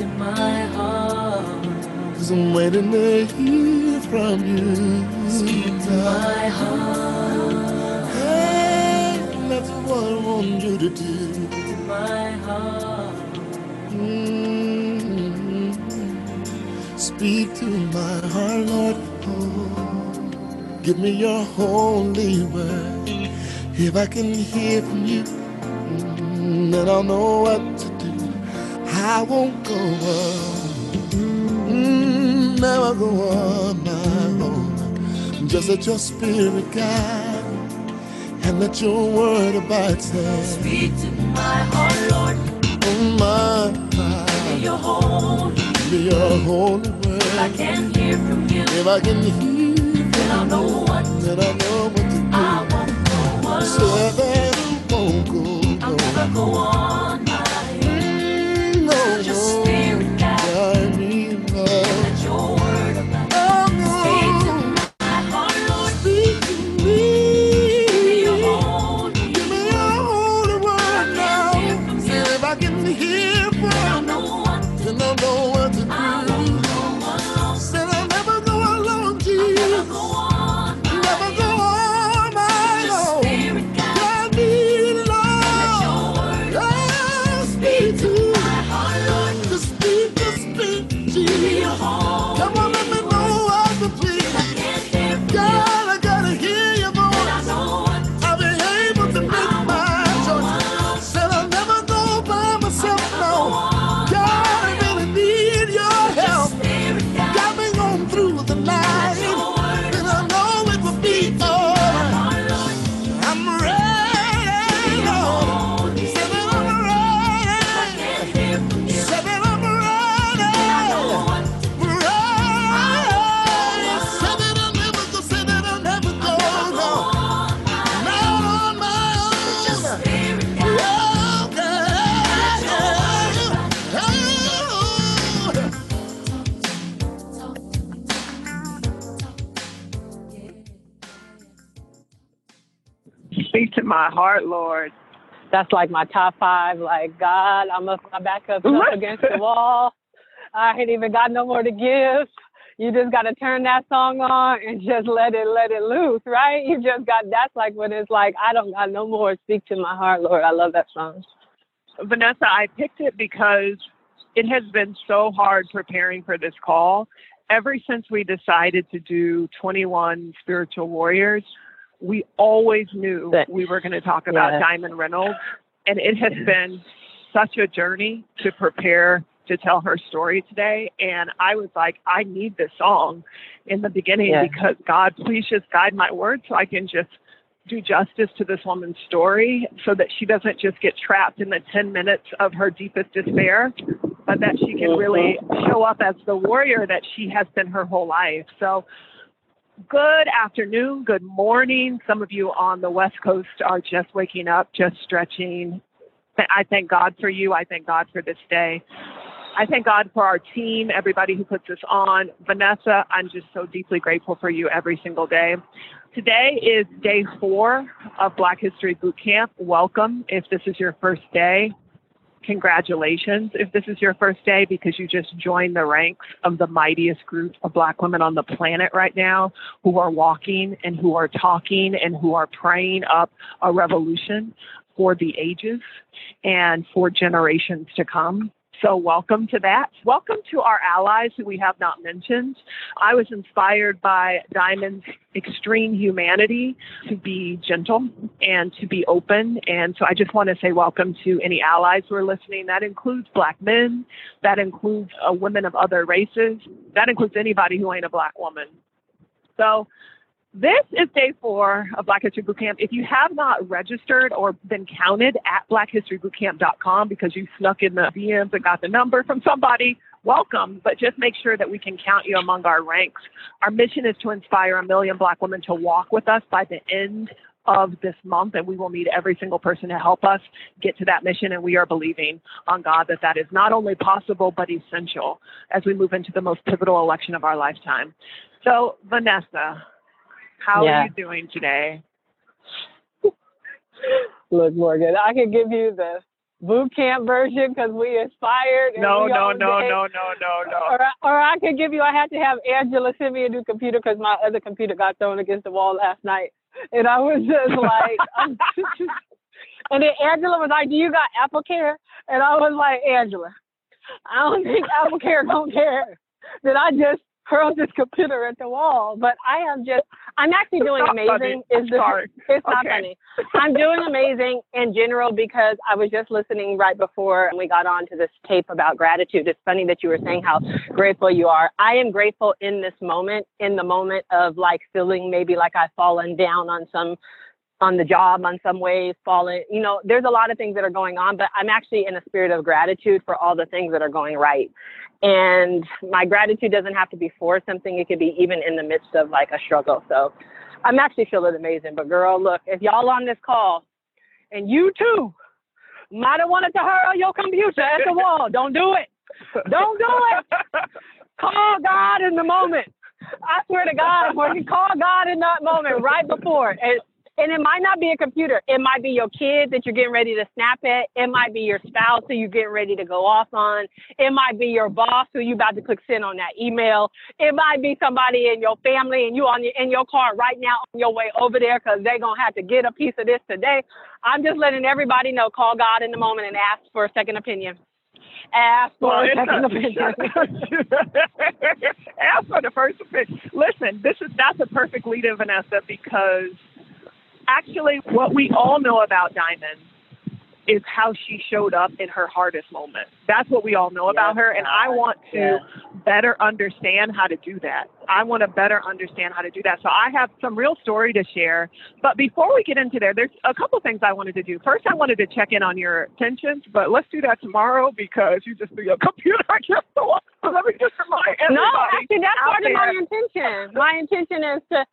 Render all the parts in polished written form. lost in my heart. 'Cause I'm waiting to hear from you. Speak to my heart. Hey, that's what I want you to do. Speak to my heart. Speak to my heart, Lord. Oh, give me your holy word. If I can hear from you, then I'll know what to do. I won't go on, never go on my own. Just let your spirit guide, and let your word abide. Speak to my heart, Lord. Oh, my. Give me your holy word. Give me your holy word. If I can hear from you, if I can hear, then I'll know what to do. Then I'll know what to do. I won't go on. So that I won't go on. I'll never go on my own. No, just spirit guide me. Let your word about me. Speak to my heart, Lord. Speak to me. Give me your holy word. Give me your holy word now. If I can hear from you, then I'll know what to do. Then I'll know what to do. I won't go on. Said I'll never go alone, Jesus. My heart, Lord. That's like my top five. Like, God, I'm up, my back up against the wall. I ain't even got no more to give. You just got to turn that song on and just let it loose, right? You just got, that's like when it's like, I don't got no more. Speak to my heart, Lord. I love that song. Vanessa, I picked it because it has been so hard preparing for this call. Ever since we decided to do 21 Spiritual Warriors, we always knew we were going to talk about Diamond Reynolds, and it has been such a journey to prepare to tell her story today. And I was like, I need this song in the beginning because, God, please just guide my words so I can just do justice to this woman's story so that she doesn't just get trapped in the 10 minutes of her deepest despair, but that she can really show up as the warrior that she has been her whole life. So, good afternoon, good morning. Some of you on the West Coast are just waking up, just stretching. I thank God for you. I thank God for this day. I thank God for our team, everybody who puts this on. Vanessa, I'm just so deeply grateful for you every single day. Today is day 4 of Black History Boot Camp. Welcome. If this is your first day, congratulations. If this is your first day, because you just joined the ranks of the mightiest group of Black women on the planet right now, who are walking and who are talking and who are praying up a revolution for the ages and for generations to come. So welcome to that. Welcome to our allies who we have not mentioned. I was inspired by Diamond's extreme humanity to be gentle and to be open. And so I just want to say welcome to any allies who are listening. That includes Black men. That includes women of other races. That includes anybody who ain't a Black woman. So this is day 4 of Black History Boot Camp. If you have not registered or been counted at blackhistorybootcamp.com because you snuck in the DMs and got the number from somebody, welcome. But just make sure that we can count you among our ranks. Our mission is to inspire 1 million Black women to walk with us by the end of this month, and we will need every single person to help us get to that mission, and we are believing on God that that is not only possible but essential as we move into the most pivotal election of our lifetime. So, Vanessa, how are you doing today? Look, Morgan, I could give you the boot camp version because we inspired. And no. Or I could give you, I had to have Angela send me a new computer because my other computer got thrown against the wall last night. And I was just like, and then Angela was like, do you got AppleCare? And I was like, Angela, I don't think AppleCare don't care that I just hurled this computer at the wall. But I'm actually doing amazing. It's not funny. I'm doing amazing in general because I was just listening right before we got on to this tape about gratitude. It's funny that you were saying how grateful you are. I am grateful in this moment, in the moment of like feeling maybe like I've fallen down on the job, on some ways, falling, you know, there's a lot of things that are going on, but I'm actually in a spirit of gratitude for all the things that are going right. And my gratitude doesn't have to be for something. It could be even in the midst of like a struggle. So I'm actually feeling amazing, but girl, look, if y'all on this call and you too might have wanted to hurl your computer at the wall, don't do it. Don't do it. Call God in the moment. I swear to God, when you call God in that moment right before it. And it might not be a computer. It might be your kid that you're getting ready to snap at. It might be your spouse who you're getting ready to go off on. It might be your boss who you about to click send on that email. It might be somebody in your family and you on your, in your car right now on your way over there because they're going to have to get a piece of this today. I'm just letting everybody know, call God in the moment and ask for a second opinion. Ask for a second opinion. Ask for the first opinion. Listen, this is that's a perfect lead-in, Vanessa, because actually, what we all know about Diamond is how she showed up in her hardest moment. That's what we all know about her. And I want to better understand how to do that. I want to better understand how to do that. So I have some real story to share. But before we get into there, there's a couple things I wanted to do. First, I wanted to check in on your tensions, but let's do that tomorrow because you just threw your computer against the wall. So let me just remind everybody. No, actually, that's part of my intention. My intention is to,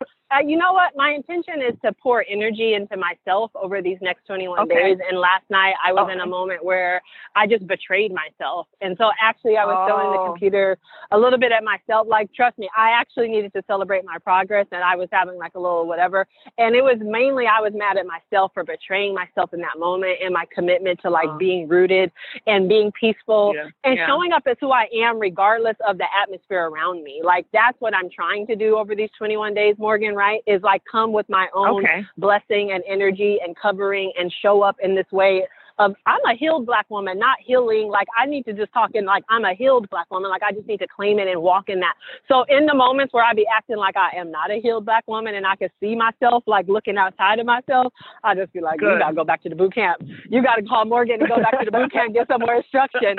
you know what? My intention is to pour energy into myself over these next 21 days. And last night I was in a moment where I just betrayed myself. And so actually I was throwing the computer a little bit at myself. Like, trust me, I actually needed to celebrate my progress and I was having like a little whatever. And it was mainly, I was mad at myself for betraying myself in that moment and my commitment to like being rooted and being peaceful and showing up as who I am regardless of the atmosphere around me. Like that's what I'm trying to do over these 21 days, Morgan, right? Is like come with my own blessing and energy and covering and show up in this way of I'm a healed Black woman, not healing. Like I need to just talk in like I'm a healed Black woman. Like I just need to claim it and walk in that. So in the moments where I be acting like I am not a healed Black woman and I can see myself like looking outside of myself, I just be like, you got to go back to the boot camp. You got to call Morgan and go back to the boot camp, get some more instruction.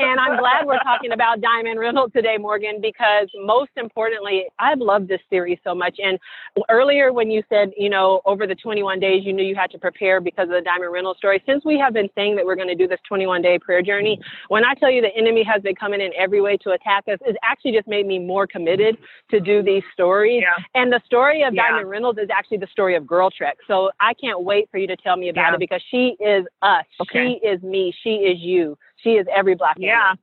And I'm glad we're talking about Diamond Reynolds today, Morgan, because most importantly, I've loved this series so much. And earlier when you said, you know, over the 21 days, you knew you had to prepare because of the Diamond Reynolds story. Since we have been saying that we're going to do this 21-day prayer journey, when I tell you the enemy has been coming in every way to attack us, it's actually just made me more committed to do these stories. Yeah. And the story of Diamond Reynolds is actually the story of Girl Trek. So I can't wait for you to tell me about it because she is us. Okay. She is me. She is you. She is every Black woman. Yeah.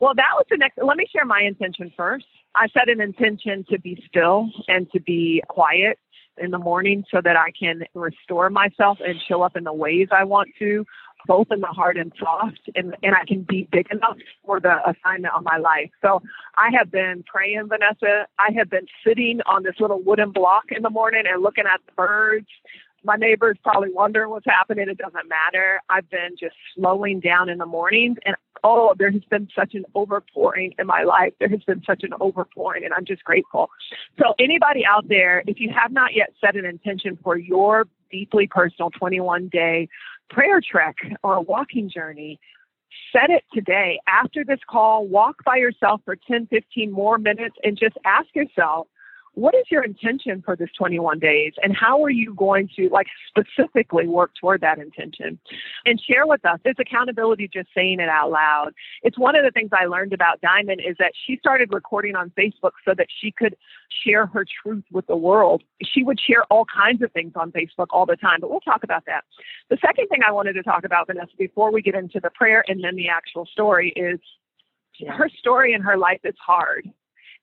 Well, that was the next. Let me share my intention first. I set an intention to be still and to be quiet in the morning so that I can restore myself and show up in the ways I want to, both in the hard and soft, and I can be big enough for the assignment on my life. So I have been praying, Vanessa. I have been sitting on this little wooden block in the morning and looking at the birds. My neighbors probably wondering what's happening. It doesn't matter. I've been just slowing down in the mornings and there has been such an overpouring in my life. There has been such an overpouring and I'm just grateful. So anybody out there, if you have not yet set an intention for your deeply personal 21-day prayer trek or walking journey, set it today. After this call, walk by yourself for 10, 15 more minutes and just ask yourself, what is your intention for this 21 days and how are you going to like specifically work toward that intention and share with us? It's accountability, just saying it out loud. It's one of the things I learned about Diamond is that she started recording on Facebook so that she could share her truth with the world. She would share all kinds of things on Facebook all the time, but we'll talk about that. The second thing I wanted to talk about, Vanessa, before we get into the prayer and then the actual story is her story in her life is hard.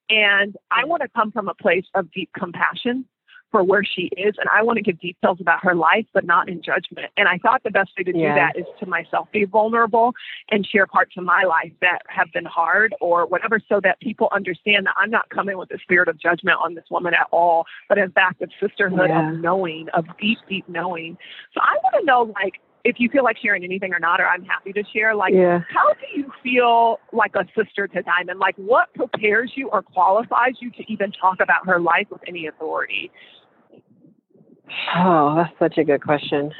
And I want to come from a place of deep compassion for where she is. And I want to give details about her life, but not in judgment. And I thought the best way to do that is to myself be vulnerable and share parts of my life that have been hard or whatever, so that people understand that I'm not coming with a spirit of judgment on this woman at all, but in fact of sisterhood, of knowing, of deep, deep knowing. So I want to know, like, if you feel like sharing anything or not, or I'm happy to share, like, how do you feel like a sister to Diamond? Like, what prepares you or qualifies you to even talk about her life with any authority? Oh, that's such a good question.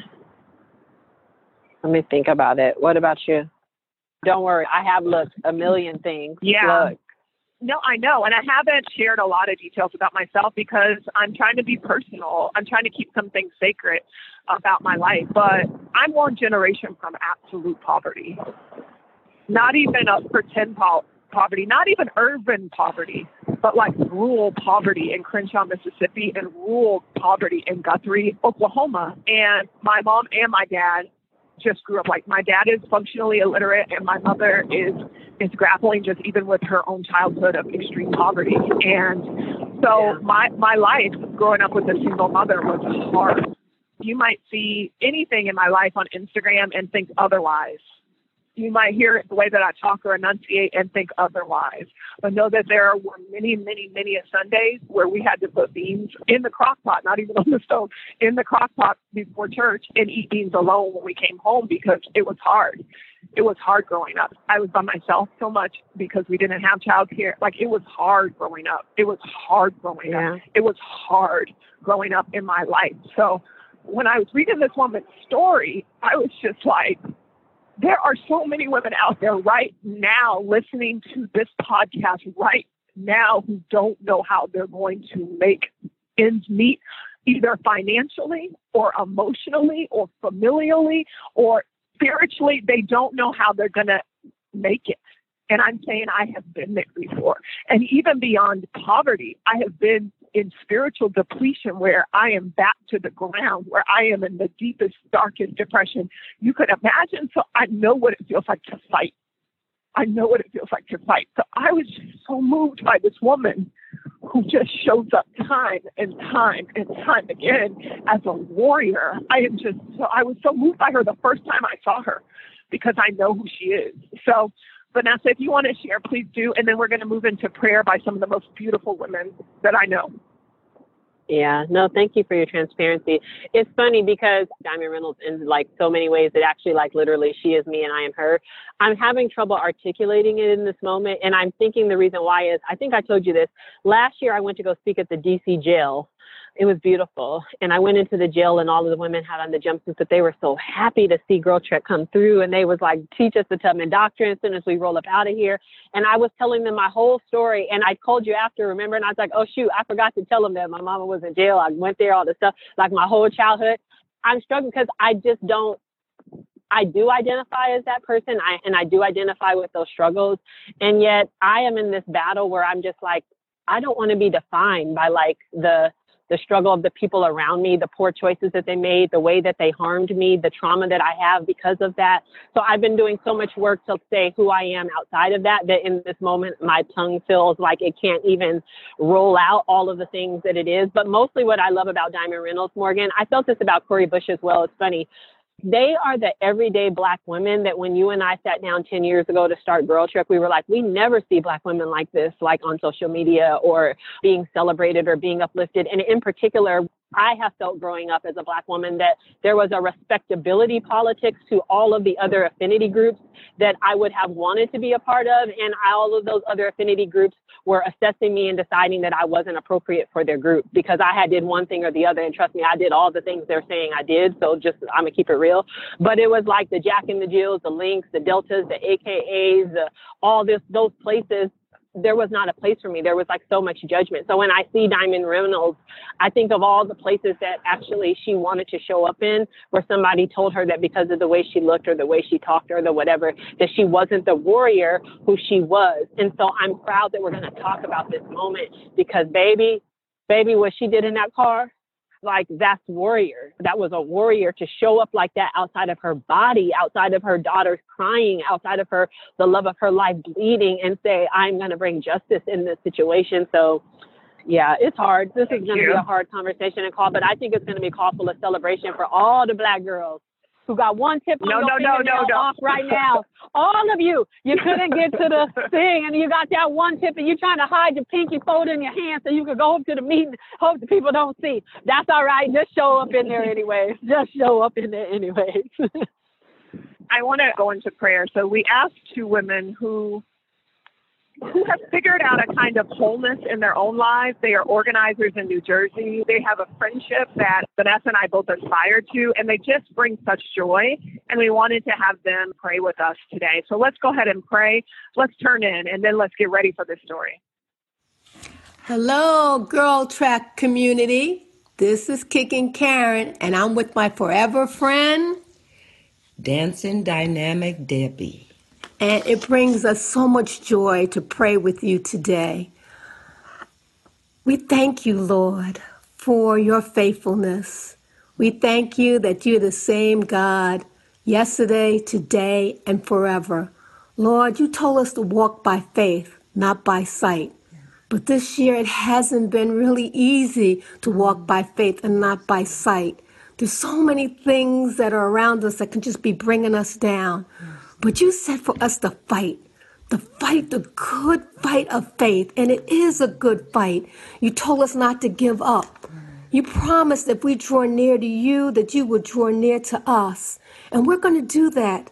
Let me think about it. What about you? Don't worry. I have looked a million things. Yeah. Look. No, I know. And I haven't shared a lot of details about myself because I'm trying to be personal. I'm trying to keep some things sacred about my life, but I'm one generation from absolute poverty. Not even a pretend poverty, not even urban poverty, but like rural poverty in Crenshaw, Mississippi, and rural poverty in Guthrie, Oklahoma. And my mom and my dad just grew up like, my dad is functionally illiterate and my mother is grappling just even with her own childhood of extreme poverty. And so my life growing up with a single mother was hard. You might see anything in my life on Instagram and think otherwise. You might hear it the way that I talk or enunciate and think otherwise. But know that there were many, many, many Sundays where we had to put beans in the crock pot, not even on the stove, in the crock pot before church and eat beans alone when we came home because it was hard. It was hard growing up. I was by myself so much because we didn't have childcare. Like, it was hard growing up. It was hard growing up. It was hard growing up in my life. So when I was reading this woman's story, I was just like, there are so many women out there right now listening to this podcast right now who don't know how they're going to make ends meet, either financially or emotionally or familially or spiritually. They don't know how they're going to make it. And I'm saying I have been there before. And even beyond poverty, I have been in spiritual depletion where I am back to the ground, where I am in the deepest, darkest depression you could imagine. So I know what it feels like to fight. I know what it feels like to fight. So I was just so moved by this woman who just shows up time and time and time again as a warrior. I was so moved by her the first time I saw her because I know who she is. So Vanessa, if you want to share, please do. And then we're going to move into prayer by some of the most beautiful women that I know. Yeah, no, thank you for your transparency. It's funny because Diamond Reynolds, in like so many ways, it actually like literally she is me and I am her. I'm having trouble articulating it in this moment. And I'm thinking the reason why is, I think I told you this. Last year, I went to go speak at the DC jail. It was beautiful. And I went into the jail and all of the women had on the jumpsuits, but they were so happy to see Girl Trek come through. And they was like, teach us the Tubman Doctrine as soon as we roll up out of here. And I was telling them my whole story. And I called you after, remember? And I was like, oh shoot, I forgot to tell them that my mama was in jail. I went there, all the stuff, like my whole childhood. I'm struggling because I do identify as that person. I do identify with those struggles. And yet I am in this battle where I'm just like, I don't want to be defined by like the struggle of the people around me, the poor choices that they made, the way that they harmed me, the trauma that I have because of that. So I've been doing so much work to say who I am outside of that, that in this moment, my tongue feels like it can't even roll out all of the things that it is. But mostly what I love about Diamond Reynolds, Morgan, I felt this about Cori Bush as well. It's funny. They are the everyday Black women that when you and I sat down 10 years ago to start Girl Trek, we were like, we never see Black women like this, like on social media or being celebrated or being uplifted. And in particular, I have felt growing up as a Black woman that there was a respectability politics to all of the other affinity groups that I would have wanted to be a part of. And all of those other affinity groups were assessing me and deciding that I wasn't appropriate for their group because I had did one thing or the other. And trust me, I did all the things they're saying I did. So just, I'm going to keep it real. But it was like the Jack and the Jills, the Links, the Deltas, the AKAs, all this, those places. There was not a place for me. There was like so much judgment. So when I see Diamond Reynolds, I think of all the places that actually she wanted to show up in, where somebody told her that because of the way she looked or the way she talked or the whatever, that she wasn't the warrior who she was. And so I'm proud that we're going to talk about this moment because baby, what she did in that car, like that's warrior. That was a warrior to show up like that outside of her body, outside of her daughter's crying, outside of her, the love of her life bleeding, and say, I'm going to bring justice in this situation. So Yeah, it's hard. This is going to be a hard conversation and call, but I think it's going to be a call full of celebration for all the black girls who got one tip on your fingernail off right now. All of you, you couldn't get to the thing and you got that one tip and you're trying to hide your pinky fold in your hand so you could go up to the meeting, hope the people don't see. That's all right. Just show up in there anyways. I want to go into prayer. So we asked two women who have figured out a kind of wholeness in their own lives. They are organizers in New Jersey. They have a friendship that Vanessa and I both aspire to, and they just bring such joy. And we wanted to have them pray with us today. So let's go ahead and pray. Let's turn in, and then let's get ready for this story. Hello, Girl Track community. This is Kickin' Karen, and I'm with my forever friend, Dancing Dynamic Debbie. And it brings us so much joy to pray with you today. We thank you, Lord, for your faithfulness. We thank you that you're the same God yesterday, today, and forever. Lord, you told us to walk by faith, not by sight. But this year it hasn't been really easy to walk by faith and not by sight. There's so many things that are around us that can just be bringing us down. But you said for us to fight the good fight of faith. And it is a good fight. You told us not to give up. You promised if we draw near to you, that you would draw near to us. And we're going to do that.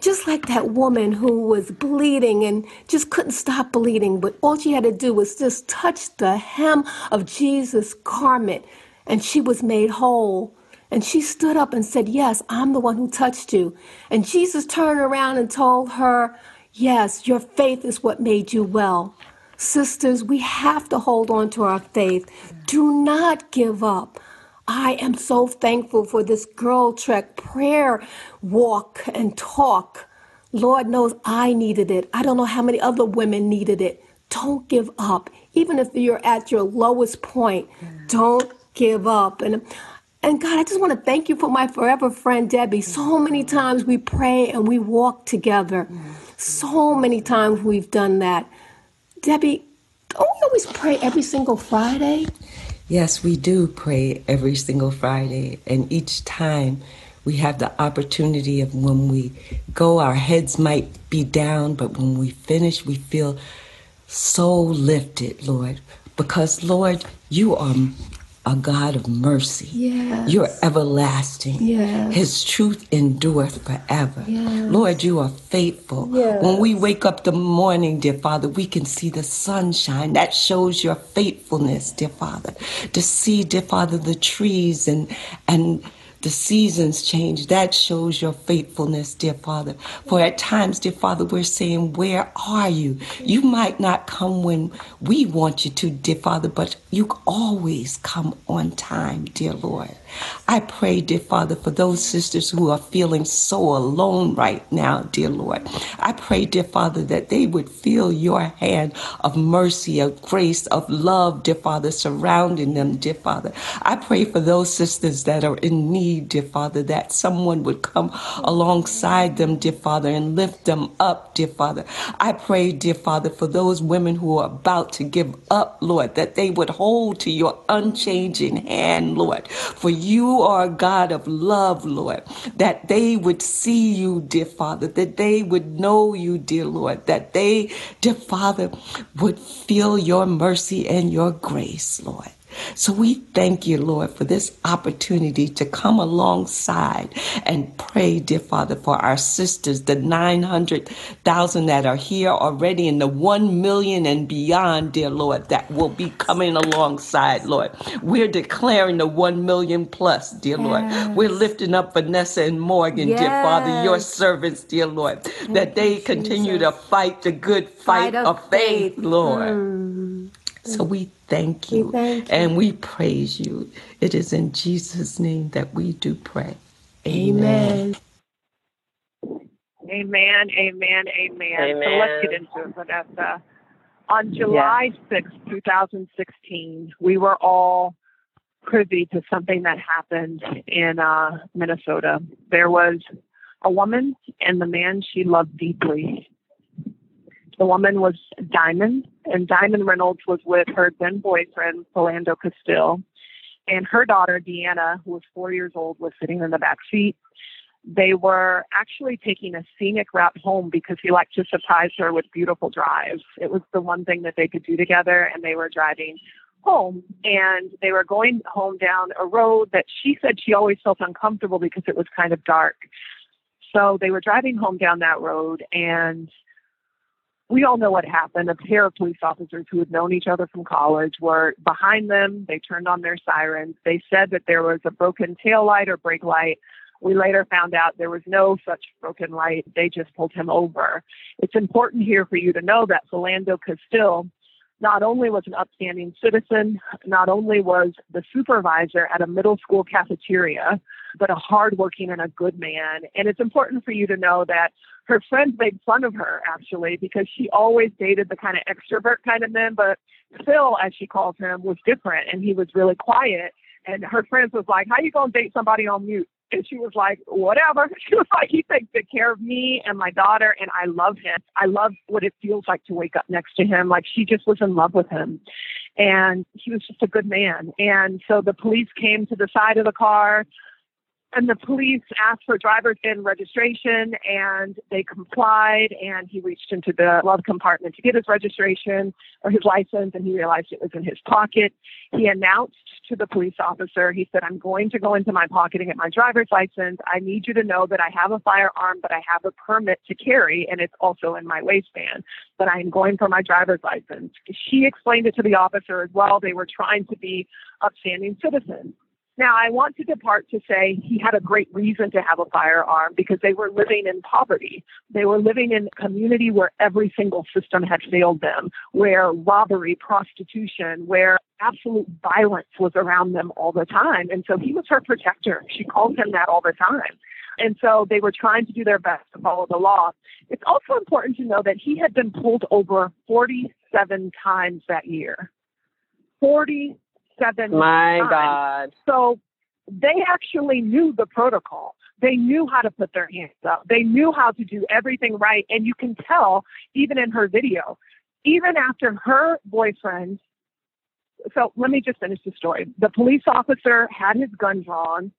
Just like that woman who was bleeding and just couldn't stop bleeding. But all she had to do was just touch the hem of Jesus' garment. And she was made whole. And she stood up and said, yes, I'm the one who touched you. And Jesus turned around and told her, yes, your faith is what made you well. Sisters, we have to hold on to our faith. Do not give up. I am so thankful for this Girl Trek prayer walk and talk. Lord knows I needed it. I don't know how many other women needed it. Don't give up. Even if you're at your lowest point, don't give up. And God, I just want to thank you for my forever friend, Debbie. So many times we pray and we walk together. So many times we've done that. Debbie, don't we always pray every single Friday? Yes, we do pray every single Friday. And each time we have the opportunity of when we go, our heads might be down, but when we finish, we feel so lifted, Lord. Because, Lord, you are a God of mercy. Yes. You're everlasting. Yes. His truth endureth forever. Yes. Lord, you are faithful. Yes. When we wake up the morning, dear Father, we can see the sunshine. That shows your faithfulness, dear Father. To see, dear Father, the trees and the seasons change. That shows your faithfulness, dear Father. For at times, dear Father, we're saying, where are you? You might not come when we want you to, dear Father, but you always come on time, dear Lord. I pray, dear Father, for those sisters who are feeling so alone right now, dear Lord. I pray, dear Father, that they would feel your hand of mercy, of grace, of love, dear Father, surrounding them, dear Father. I pray for those sisters that are in need, dear Father, that someone would come alongside them, dear Father, and lift them up, dear Father. I pray, dear Father, for those women who are about to give up, Lord, that they would hold to your unchanging hand, Lord, for you are a God of love, Lord, that they would see you, dear Father, that they would know you, dear Lord, that they, dear Father, would feel your mercy and your grace, Lord. So we thank you, Lord, for this opportunity to come alongside and pray, dear Father, for our sisters, the 900,000 that are here already and the 1 million and beyond, dear Lord, that will be coming alongside, Lord. We're declaring the 1 million plus, dear Lord. We're lifting up Vanessa and Morgan, dear Father, your servants, dear Lord, that they continue to fight the good fight of faith, Lord. So we thank you and we praise you. It is in Jesus' name that we do pray. Amen. Amen, amen, amen. So let's get into it, Vanessa. On July 6, 2016, we were all privy to something that happened in Minnesota. There was a woman and the man she loved deeply. The woman was Diamond, and Diamond Reynolds was with her then-boyfriend, Philando Castile, and her daughter, Deanna, who was 4 years old, was sitting in the back seat. They were actually taking a scenic route home because he liked to surprise her with beautiful drives. It was the one thing that they could do together, and they were driving home. And they were going home down a road that she said she always felt uncomfortable because it was kind of dark. So they were driving home down that road, and we all know what happened. A pair of police officers who had known each other from college were behind them. They turned on their sirens. They said that there was a broken taillight or brake light. We later found out there was no such broken light. They just pulled him over. It's important here for you to know that Philando Castile not only was an upstanding citizen, not only was the supervisor at a middle school cafeteria, but a hardworking and a good man. And it's important for you to know that her friends made fun of her, actually, because she always dated the kind of extrovert kind of men. But Phil, as she calls him, was different, and he was really quiet. And her friends was like, how you going to date somebody on mute? And she was like, whatever. She was like, he takes good care of me and my daughter, and I love him. I love what it feels like to wake up next to him. Like, she just was in love with him. And he was just a good man. And so the police came to the side of the car, and the police asked for driver's ed registration, and they complied, and he reached into the glove compartment to get his registration or his license, and he realized it was in his pocket. He announced to the police officer, he said, I'm going to go into my pocket and get my driver's license. I need you to know that I have a firearm, but I have a permit to carry, and it's also in my waistband, but I am going for my driver's license. She explained it to the officer as well. They were trying to be upstanding citizens. Now, I want to depart to say he had a great reason to have a firearm because they were living in poverty. They were living in a community where every single system had failed them, where robbery, prostitution, where absolute violence was around them all the time. And so he was her protector. She called him that all the time. And so they were trying to do their best to follow the law. It's also important to know that he had been pulled over 47 times that year. 47 times. My God. So they actually knew the protocol. They knew how to put their hands up. They knew how to do everything right. And you can tell even in her video, even after her boyfriend. So let me just finish the story. The police officer had his gun drawn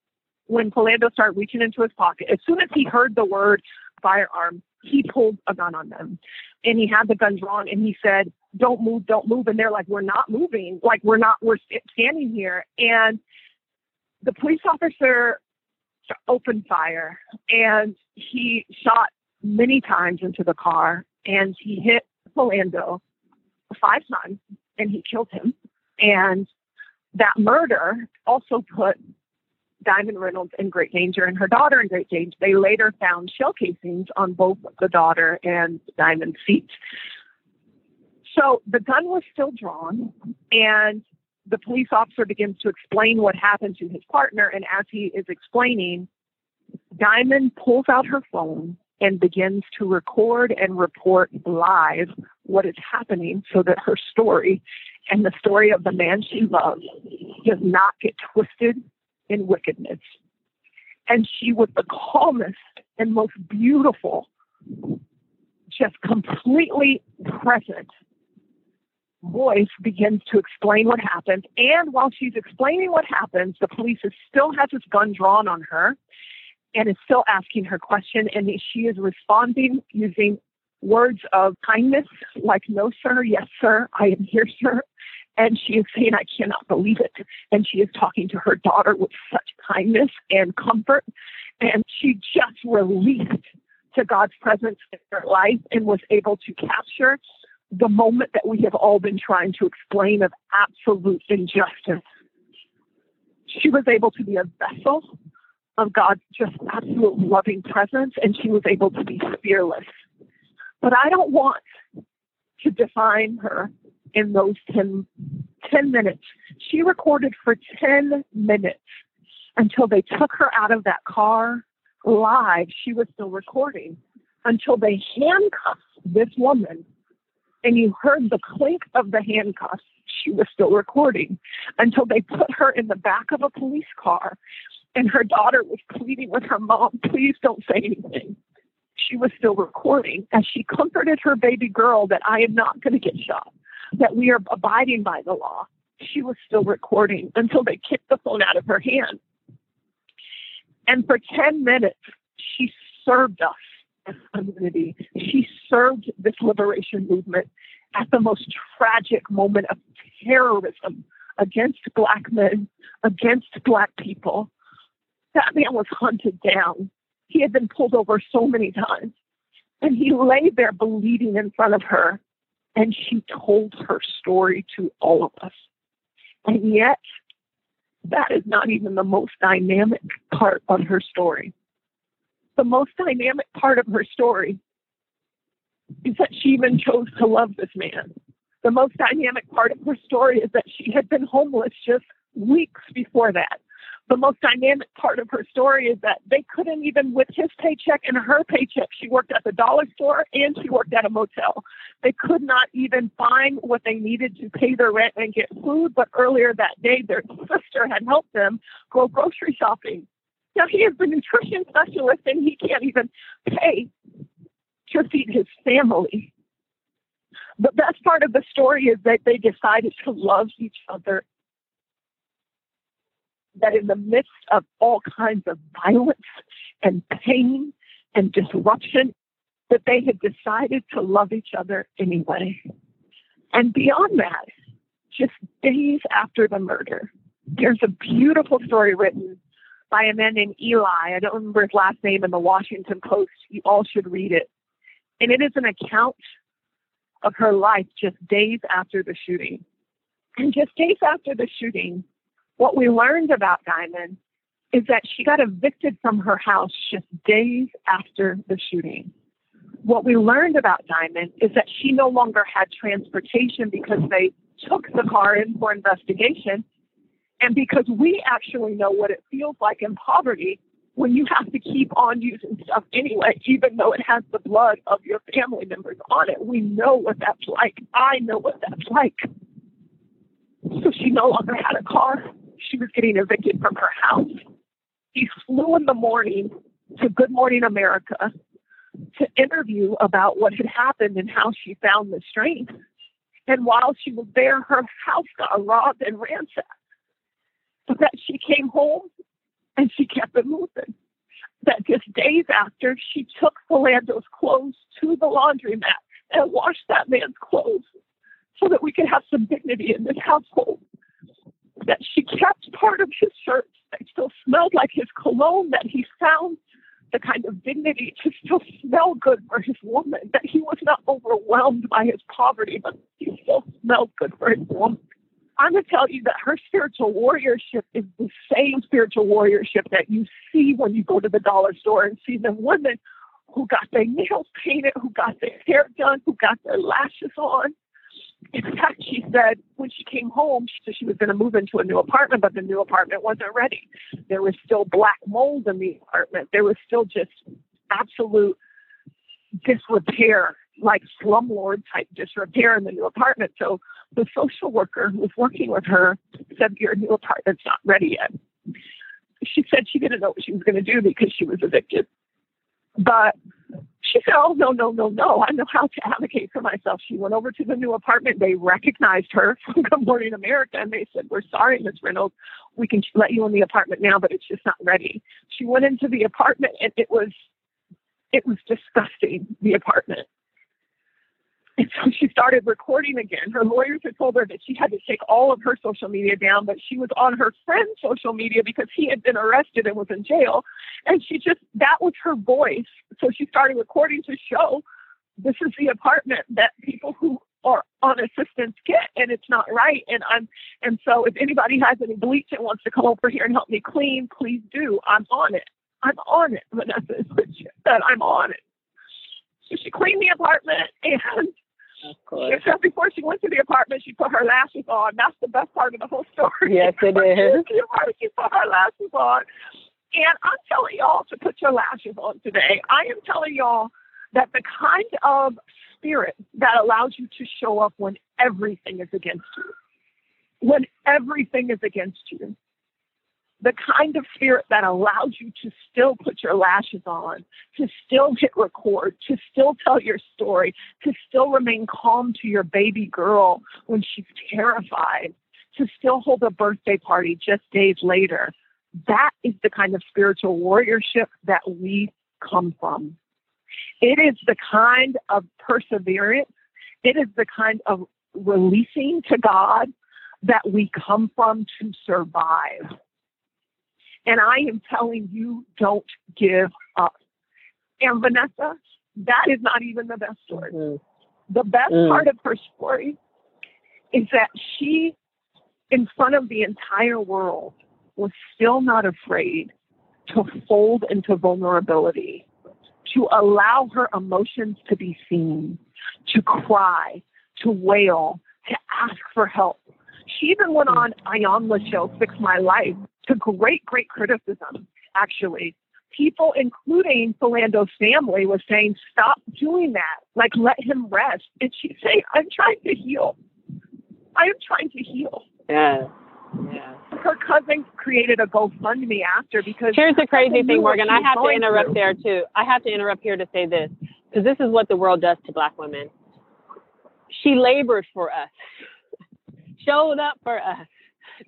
when Philando started reaching into his pocket. As soon as he heard the word firearm, he pulled a gun on them, and he had the gun drawn, and he said, don't move, don't move. And they're like, we're not moving. Like, we're standing here. And the police officer opened fire, and he shot many times into the car, and he hit Philando 5 times, and he killed him. And that murder also put Diamond Reynolds in great danger and her daughter in great danger. They later found shell casings on both the daughter and Diamond's feet. So the gun was still drawn, and the police officer begins to explain what happened to his partner. And as he is explaining, Diamond pulls out her phone and begins to record and report live what is happening so that her story and the story of the man she loves does not get twisted in wickedness. And she was the calmest and most beautiful, just completely present voice begins to explain what happened. And while she's explaining what happens, the police still has his gun drawn on her and is still asking her question. And she is responding using words of kindness, like, no, sir, yes, sir, I am here, sir. And she is saying, I cannot believe it. And she is talking to her daughter with such kindness and comfort. And she just released to God's presence in her life and was able to capture the moment that we have all been trying to explain of absolute injustice. She was able to be a vessel of God's just absolute loving presence, and she was able to be fearless. But I don't want to define her in those 10 minutes. She recorded for 10 minutes until they took her out of that car live. She was still recording until they handcuffed this woman. And you heard the clink of the handcuffs. She was still recording until they put her in the back of a police car. And her daughter was pleading with her mom, please don't say anything. She was still recording as she comforted her baby girl that I am not going to get shot. that we are abiding by the law, she was still recording until they kicked the phone out of her hand. And for 10 minutes, she served us as community. She served this liberation movement at the most tragic moment of terrorism against Black men, against Black people. That man was hunted down. He had been pulled over so many times. And he lay there bleeding in front of her. And she told her story to all of us. And yet, that is not even the most dynamic part of her story. The most dynamic part of her story is that she even chose to love this man. The most dynamic part of her story is that she had been homeless just weeks before that. The most dynamic part of her story is that they couldn't even, with his paycheck and her paycheck, she worked at the dollar store and she worked at a motel. They could not even find what they needed to pay their rent and get food. But earlier that day, their sister had helped them go grocery shopping. Now, he is the nutrition specialist and he can't even pay to feed his family. The best part of the story is that they decided to love each other. That in the midst of all kinds of violence and pain and disruption, that they had decided to love each other anyway. And beyond that, just days after the murder, there's a beautiful story written by a man named Eli. I don't remember his last name, in the Washington Post. You all should read it. And it is an account of her life just days after the shooting. And just days after the shooting, what we learned about Diamond is that she got evicted from her house just days after the shooting. What we learned about Diamond is that she no longer had transportation because they took the car in for investigation, and because we actually know what it feels like in poverty when you have to keep on using stuff anyway, even though it has the blood of your family members on it. We know what that's like. I know what that's like. So she no longer had a car. She was getting evicted from her house. She flew in the morning to Good Morning America to interview about what had happened and how she found the strength. And while she was there, her house got robbed and ransacked. But that she came home and she kept it moving. That just days after, she took Philando's clothes to the laundromat and washed that man's clothes so that we could have some dignity in this household. That she kept part of his shirt that still smelled like his cologne, that he found the kind of dignity to still smell good for his woman, that he was not overwhelmed by his poverty, but he still smelled good for his woman. I'm going to tell you that her spiritual warriorship is the same spiritual warriorship that you see when you go to the dollar store and see them women who got their nails painted, who got their hair done, who got their lashes on. In fact, she said when she came home, she was going to move into a new apartment, but the new apartment wasn't ready. There was still black mold in the apartment. There was still just absolute disrepair, like slumlord type disrepair in the new apartment. So the social worker who was working with her said, your new apartment's not ready yet. She said she didn't know what she was going to do because she was evicted. But she said, oh, no. I know how to advocate for myself. She went over to the new apartment. They recognized her from Good Morning America, and they said, we're sorry, Ms. Reynolds. We can let you in the apartment now, but it's just not ready. She went into the apartment, and it was disgusting, the apartment. And so she started recording again. Her lawyers had told her that she had to take all of her social media down, but she was on her friend's social media because he had been arrested and was in jail. And she just, that was her voice. So she started recording to show this is the apartment that people who are on assistance get, and it's not right. And so if anybody has any bleach and wants to come over here and help me clean, please do. I'm on it. I'm on it. Vanessa is what she said. I'm on it. So she cleaned the apartment, and except before she went to the apartment, she put her lashes on. That's the best part of the whole story. Yes, it is. She put her lashes on. And I'm telling y'all to put your lashes on today. I am telling y'all that the kind of spirit that allows you to show up when everything is against you, the kind of spirit that allows you to still put your lashes on, to still hit record, to still tell your story, to still remain calm to your baby girl when she's terrified, to still hold a birthday party just days later. That is the kind of spiritual warriorship that we come from. It is the kind of perseverance. It is the kind of releasing to God that we come from to survive. And I am telling you, don't give up. And Vanessa, that is not even the best story. Mm-hmm. The best part of her story is that she, in front of the entire world, was still not afraid to fold into vulnerability, to allow her emotions to be seen, to cry, to wail, to ask for help. She even went on Ion Lachelle's Fix My Life to great criticism, actually. People, including Philando's family, was saying, stop doing that. Like, let him rest. And she's saying, I'm trying to heal. I am trying to heal. Yeah. Her cousin created a GoFundMe after because... Here's the crazy thing, Morgan. I have to interrupt there, too. I have to interrupt here to say this, because this is what the world does to Black women. She labored for us, showed up for us,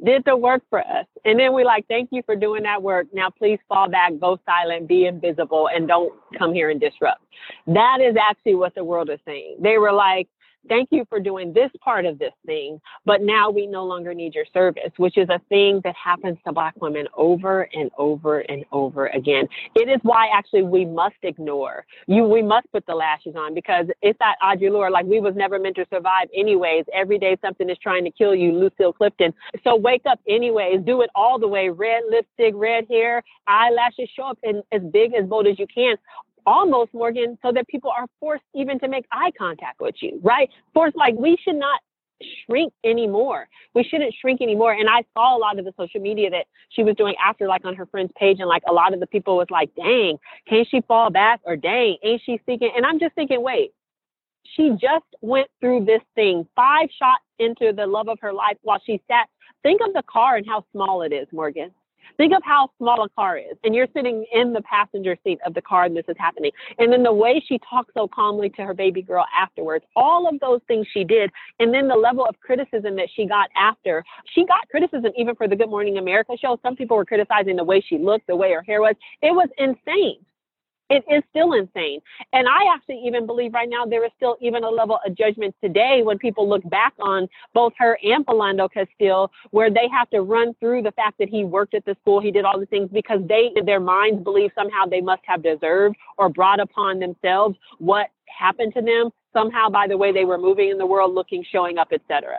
did the work for us. And then we like, thank you for doing that work. Now, please fall back, go silent, be invisible, and don't come here and disrupt. That is actually what the world is saying. They were like, thank you for doing this part of this thing, but now we no longer need your service, which is a thing that happens to Black women over and over and over again. It is why actually we must ignore you. We must put the lashes on, because it's that odulure, like we was never meant to survive anyways. Every day something is trying to kill you, Lucille Clifton. So wake up anyways, do it all the way. Red lipstick, red hair, eyelashes, show up in as big, as bold as you can. Almost, Morgan, so that people are forced even to make eye contact with you, right? Forced, like, we should not shrink anymore. We shouldn't shrink anymore. And I saw a lot of the social media that she was doing after, like, on her friend's page. And, like, a lot of the people was like, dang, can't she fall back? Or dang, ain't she seeking? And I'm just thinking, wait, she just went through this thing, 5 shots into the love of her life while she sat. Think of the car and how small it is, Morgan. Think of how small a car is, and you're sitting in the passenger seat of the car and this is happening. And then the way she talked so calmly to her baby girl afterwards, all of those things she did. And then the level of criticism that she got after. She got criticism even for the Good Morning America show. Some people were criticizing the way she looked, the way her hair was. It was insane. It is still insane. And I actually even believe right now there is still even a level of judgment today when people look back on both her and Philando Castile, where they have to run through the fact that he worked at the school, he did all the things, because they, their minds believe somehow they must have deserved or brought upon themselves what happened to them somehow by the way they were moving in the world, looking, showing up, etc.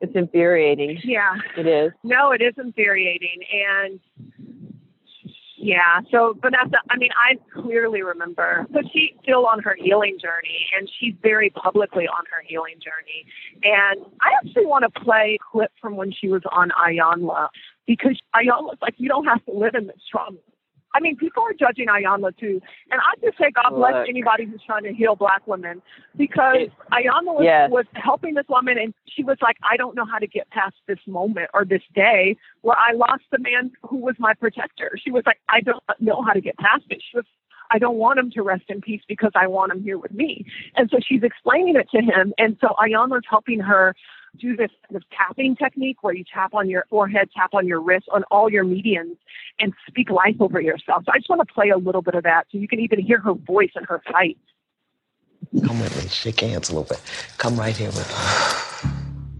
It's infuriating. Yeah. It is. No, it is infuriating. And yeah. So Vanessa, I mean, I clearly remember. So she's still on her healing journey, and she's very publicly on her healing journey. And I actually want to play a clip from when she was on Ayanla, because Ayanla's like, you don't have to live in this trauma. I mean, people are judging Ayanla too. And I just say, God bless anybody who's trying to heal Black women, because Ayanla was helping this woman, and she was like, I don't know how to get past this moment or this day where I lost the man who was my protector. She was like, I don't know how to get past it. She was, I don't want him to rest in peace because I want him here with me. And so she's explaining it to him. And so Ayanla's helping her do this kind of tapping technique where you tap on your forehead, tap on your wrist, on all your medians, and speak life over yourself. So I just want to play a little bit of that so you can even hear her voice and her fight. Come with me. Shake hands a little bit. Come right here with me.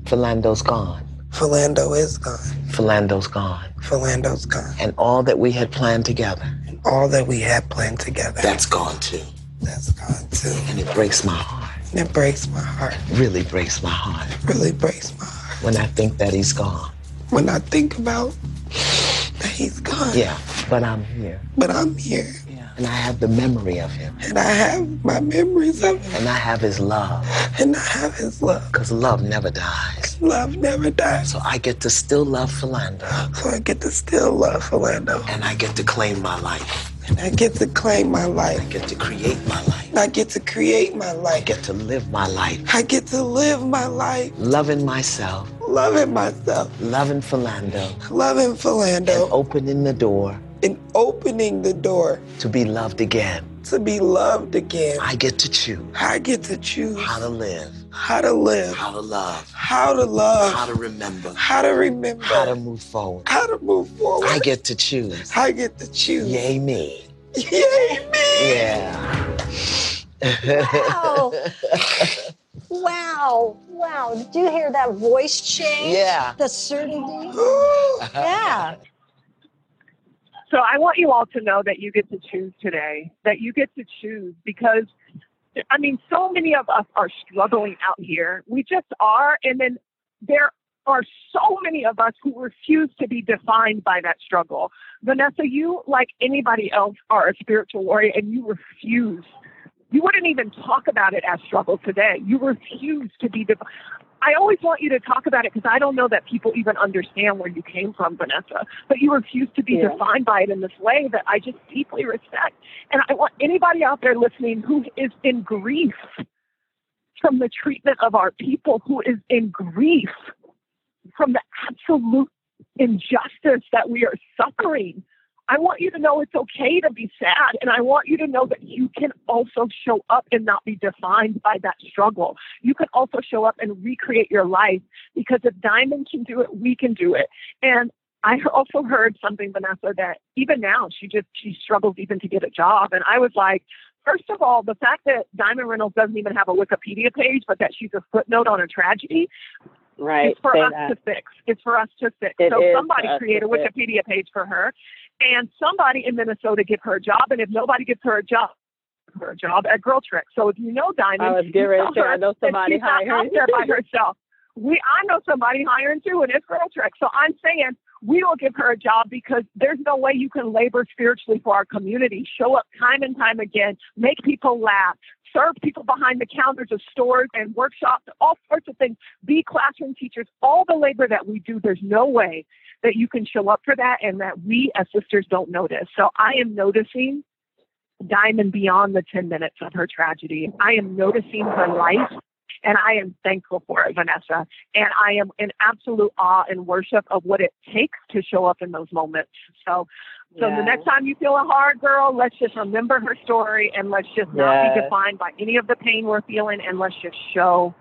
Philando's gone. Philando is gone. Philando's gone. Philando's gone. And all that we had planned together. And all that we had planned together. That's gone too. That's gone too. And it breaks my heart. It breaks my heart. It really breaks my heart. It really breaks my heart. When I think that he's gone. When I think about that he's gone. Yeah, but I'm here. But I'm here. Yeah. And I have the memory of him. And I have my memories of him. And I have his love. And I have his love. Because love never dies. Love never dies. So I get to still love Philando. So I get to still love Philando. And I get to claim my life. And I get to claim my life. I get to create my life. I get to create my life. I get to live my life. I get to live my life. Loving myself. Loving myself. Loving Philando. Loving Philando. And opening the door. And opening the door. To be loved again. To be loved again. I get to choose. I get to choose. How to live. How to live. How to love. How to love. How to remember. How to remember. How to move forward. How to move forward. I get to choose. I get to choose. Yay me. Yay me. Yeah. Wow. Wow. Wow. Did you hear that voice change? Yeah. The certainty. Yeah. So I want you all to know that you get to choose today, that you get to choose because, I mean, so many of us are struggling out here. We just are. And then there are so many of us who refuse to be defined by that struggle. Vanessa, you, like anybody else, are a spiritual warrior, and you refuse. You wouldn't even talk about it as struggle today. You refuse to be defined. I always want you to talk about it because I don't know that people even understand where you came from, Vanessa, but you refuse to be defined by it in this way that I just deeply respect. And I want anybody out there listening who is in grief from the treatment of our people, who is in grief from the absolute injustice that we are suffering, I want you to know it's okay to be sad, and I want you to know that you can also show up and not be defined by that struggle. You can also show up and recreate your life, because if Diamond can do it, we can do it. And I also heard something, Vanessa, that even now she struggles even to get a job. And I was like, first of all, the fact that Diamond Reynolds doesn't even have a Wikipedia page, but that she's a footnote on a tragedy. Right. It's for us to fix. It's for us to fix. So somebody create a Wikipedia page for her, and somebody in Minnesota give her a job. And if nobody gives her a job, at Girl Trick. So if you know Diamond, I know somebody hiring her by herself. I know somebody hiring too, and it's Girl Trick. So I'm saying we will give her a job, because there's no way you can labor spiritually for our community. Show up time and time again. Make people laugh. Serve people behind the counters of stores and workshops, all sorts of things. Be classroom teachers. All the labor that we do, there's no way that you can show up for that and that we as sisters don't notice. So I am noticing Diamond beyond the 10 minutes of her tragedy. I am noticing her life, and I am thankful for it, Vanessa. And I am in absolute awe and worship of what it takes to show up in those moments. So the next time you feel a hard girl, let's just remember her story, and let's just not be defined by any of the pain we're feeling, and let's just show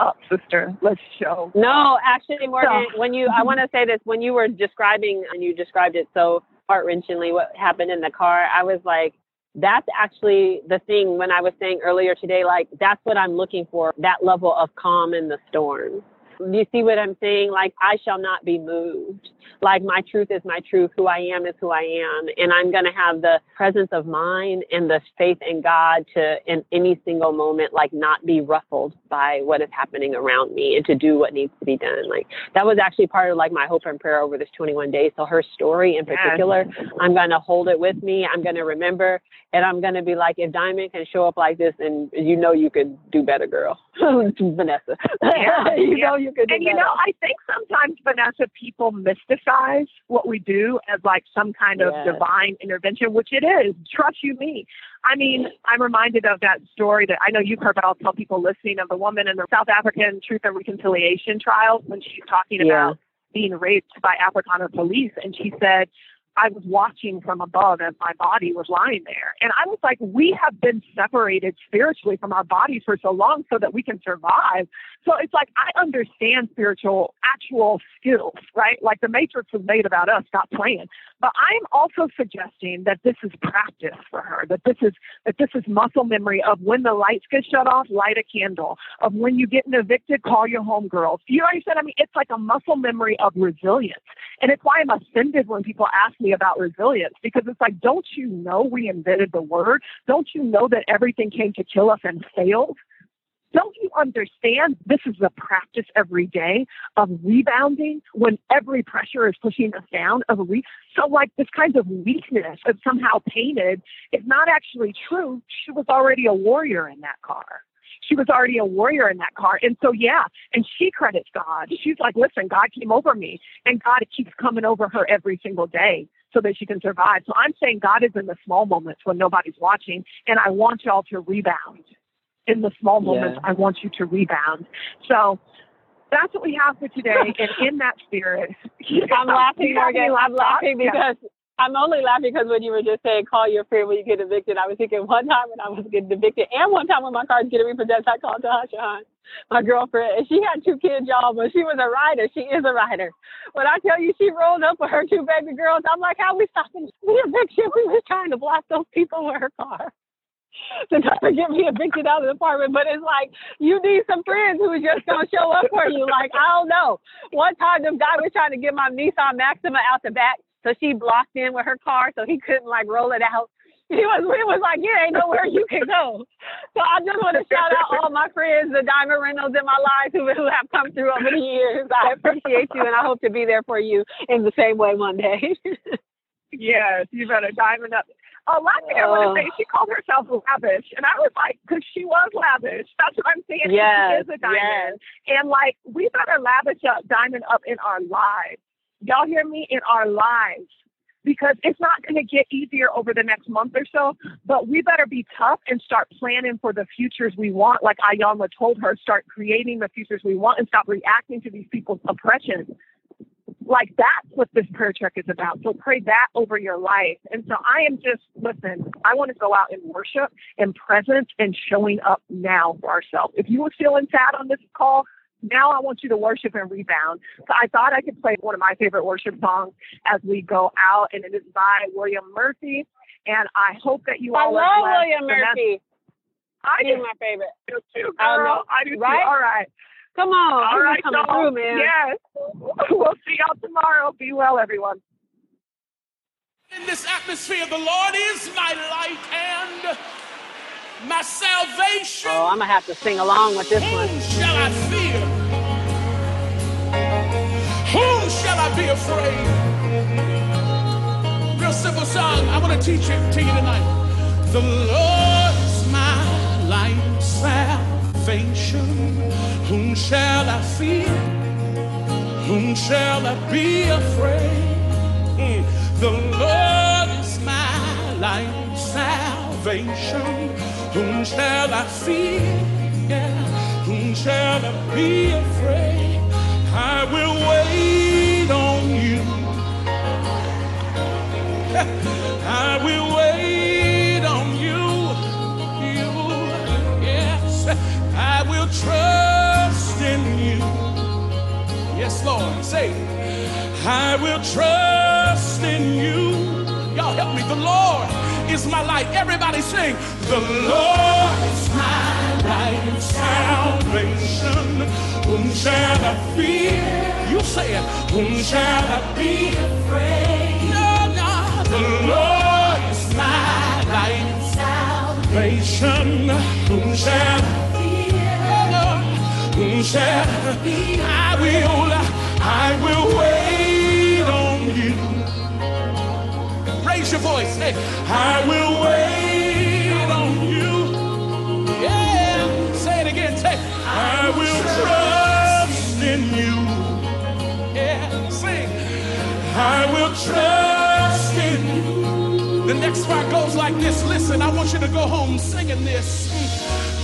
up, sister. Let's show. No, actually, Morgan, I want to say this. When you were describing, and you described it so heart-wrenchingly, what happened in the car, I was like, that's actually the thing when I was saying earlier today, like, that's what I'm looking for, that level of calm in the storm. Do you see what I'm saying? Like, I shall not be moved. Like, my truth is my truth. Who I am is who I am. And I'm going to have the presence of mind and the faith in God to, in any single moment, like, not be ruffled by what is happening around me and to do what needs to be done. Like, that was actually part of, like, my hope and prayer over this 21 days. So her story in particular, I'm going to hold it with me. I'm going to remember. And I'm going to be like, if Diamond can show up like this, and you know you could do better, girl. Vanessa. I think sometimes, Vanessa, people mystifize what we do as like some kind of divine intervention, which it is. Trust you me. I mean, I'm reminded of that story that I know you've heard, but I'll tell people listening, of the woman in the South African Truth and Reconciliation trials when she's talking about being raped by Afrikaner police. And she said, I was watching from above as my body was lying there. And I was like, we have been separated spiritually from our bodies for so long so that we can survive. So it's like, I understand spiritual, actual skills, right? Like the Matrix was made about us, not playing. But I'm also suggesting that this is practice for her, that this is muscle memory of when the lights get shut off, light a candle, of when you get evicted, call your homegirls. You know what I said? I mean, it's like a muscle memory of resilience. And it's why I'm offended when people ask me about resilience, because it's like, don't you know we invented the word? Don't you know that everything came to kill us and failed? Don't you understand this is the practice every day of rebounding when every pressure is pushing us down? So like this kind of weakness that's somehow painted is not actually true. She was already a warrior in that car. And so, and she credits God. She's like, listen, God came over me, and God keeps coming over her every single day so that she can survive. So I'm saying God is in the small moments when nobody's watching, and I want y'all to rebound. In the small moments, I want you to rebound. So that's what we have for today. And in that spirit, I'm laughing, Morgan. I'm laughing because I'm only laughing because when you were just saying, call your friend when you get evicted, I was thinking one time when I was getting evicted and one time when my car was getting repossessed, I called Tasha Hunt, my girlfriend, and she had two kids, y'all, but she was a rider. She is a rider. When I tell you she rolled up with her two baby girls, I'm like, how we stopping the eviction? We was trying to block those people with her car. To try to get me evicted out of the apartment, but it's like you need some friends who just gonna show up for you. Like, I don't know. One time, this guy was trying to get my Nissan Maxima out the back, so she blocked in with her car, so he couldn't like roll it out. He was like, yeah, ain't nowhere you can go. So I just want to shout out all my friends, the Diamond Reynolds in my life who have come through over the years. I appreciate you, and I hope to be there for you in the same way one day. Yes, you better diamond up. Oh, last thing I want to say, she called herself lavish. And I was like, because she was lavish. That's what I'm saying. Yes, she is a diamond. Yes. And like, we better lavish up, diamond up in our lives. Y'all hear me? In our lives. Because it's not going to get easier over the next month or so. But we better be tough and start planning for the futures we want. Like Ayanla told her, start creating the futures we want and stop reacting to these people's oppression. Like, that's what this prayer check is about. So pray that over your life. And so I am just, listen, I want to go out in worship and presence and showing up now for ourselves. If you were feeling sad on this call, now I want you to worship and rebound. So I thought I could play one of my favorite worship songs as we go out, and it is by William Murphy. And I hope that you all love William Murphy. He's my favorite. You too, girl. I know. I do right? Too. All right. Come on. All right, y'all. Through, man. Yes. We'll see y'all tomorrow. Be well, everyone. In this atmosphere, the Lord is my light and my salvation. Oh, I'm going to have to sing along with this one. Whom shall I fear? Whom shall I be afraid? Real simple song. I want to teach it to you tonight. The Lord is my light and salvation. Whom shall I fear? Whom shall I be afraid? The Lord is my light and salvation. Whom shall I fear? Yeah. Whom shall I be afraid? I will wait on you. I will wait on you. You, yes. I will trust in you. Yes, Lord, say it. I will trust in you. Y'all help me. The Lord is my light. Everybody sing. The Lord is my light and salvation. Whom shall I fear? You say it. Whom shall I be afraid? No, no. The Lord is my light and salvation. Whom shall I whom shall I be? I will wait on you. Raise your voice, hey. I will wait on you. Yeah, say it again, say. I will trust in you. Yeah, sing. I will trust in you. The next part goes like this. Listen, I want you to go home singing this.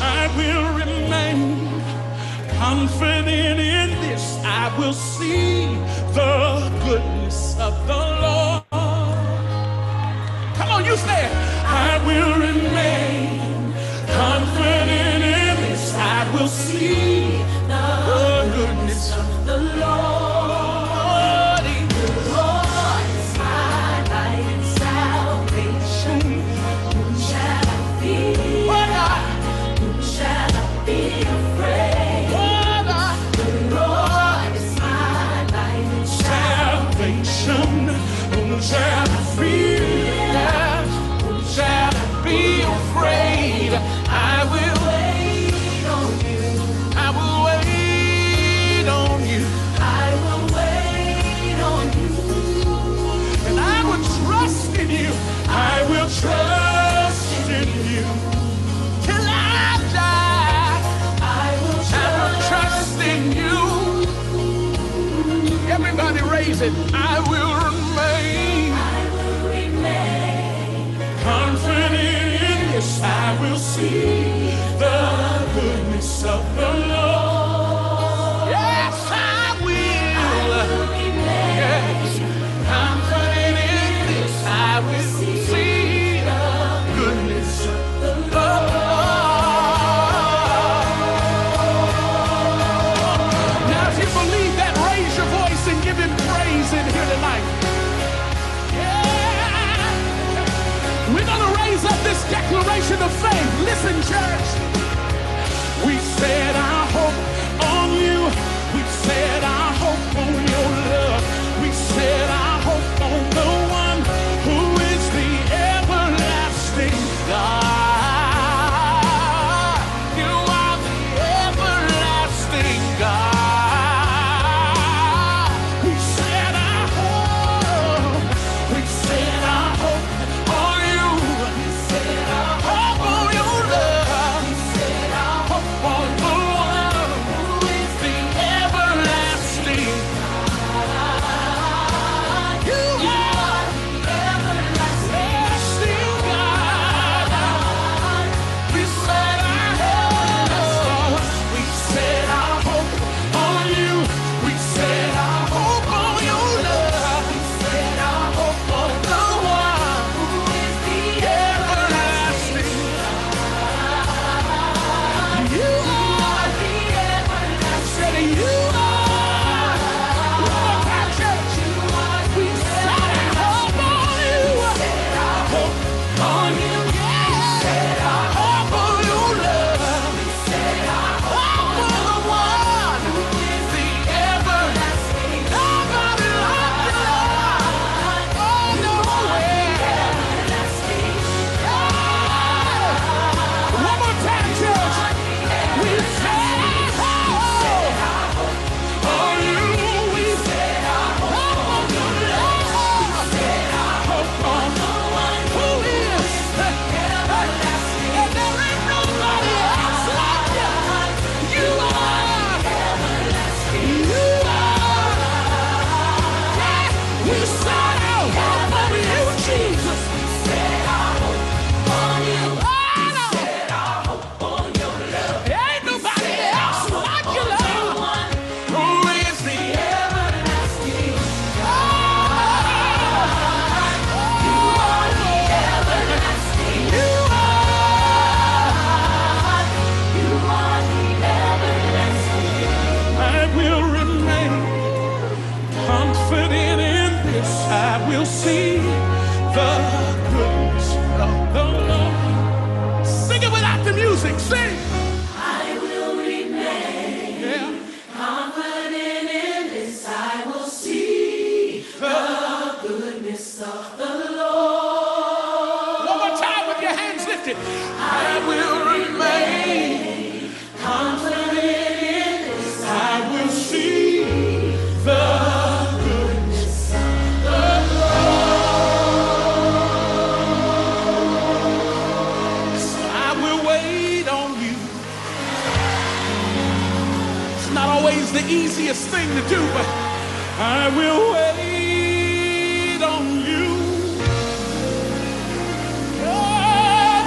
I will remain confident in this, I will see the goodness of the Lord. Come on, you say it. I will remain confident in this, I will see the goodness of the Lord. The Lord is my light and salvation. Whom shall I fear? Whom shall I be afraid? Whom shall I fear? Whom shall I be afraid? I will wait on you. I will wait on you. I will wait on you. And I will trust in you. I will trust in you. Till I die. I will trust in you. Everybody raise it. I will. I will see the goodness of the Lord. Yes! Listen, church, we set our hope on you. We set our hope on your love. We set our hope on the one who is the everlasting God. You are the everlasting God. We set our hope. We set our hope on you. We set our hope on your love. We set our hope on the one who is the everlasting God. You are the everlasting God. We set our hope. We set our hope on you. We set our hope on your love. We set our hope on the one who is the everlasting God. You are the everlasting God. You are. Lord, our church, you are. We set our hope on you. We set our hope on you. We set our hope on your love. We set our hope on the one who is the everlasting God. Oh, no way. One more time, church. We set our hope on you. We set our hope on your love. We set our hope on the one who is the everlasting. And there ain't nobody else like you. You are everlasting. You are. Yeah, we set our hope on you, Jesus. We set our hope on you. We set our hope on your love. Ain't nobody else like you, Lord. Who is the everlasting God? You are the everlasting. You are. You are the everlasting. I will remain confident in this. I will see the goodness of the Lord. Sing it without the music. Sing. I will remain Yeah. confident in this. I will see the goodness of the Lord. One more time with your hands lifted. I will remain confident in this. I will see the goodness of the Lord. I will wait on you. It's not always the easiest thing to do, but I will wait on you. Oh,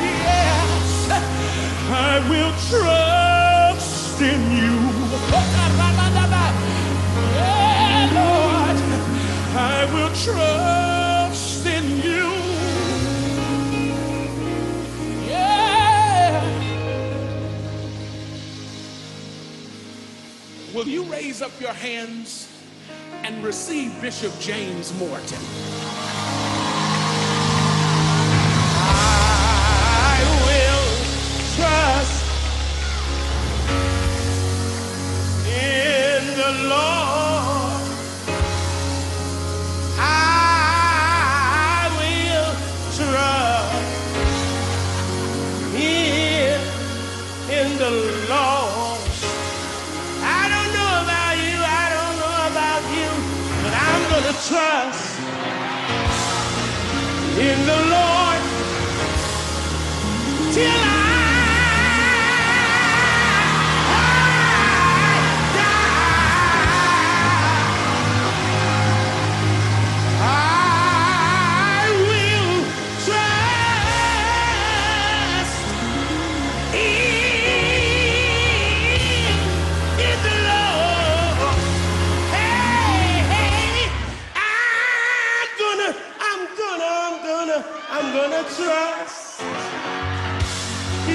yes. I will trust in you. Yeah, Lord, I will trust in you. Yeah. Will you raise up your hands and receive Bishop James Morton? I will trust in the Lord. I will trust in the Lord. I don't know about you, I don't know about you, but I'm gonna trust in the Lord till I will trust in the Lord. Hey, I'm gonna trust in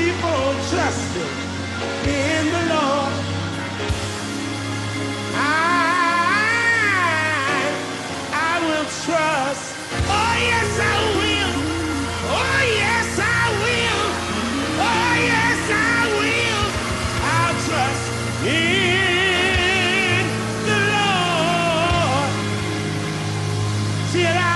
See you later.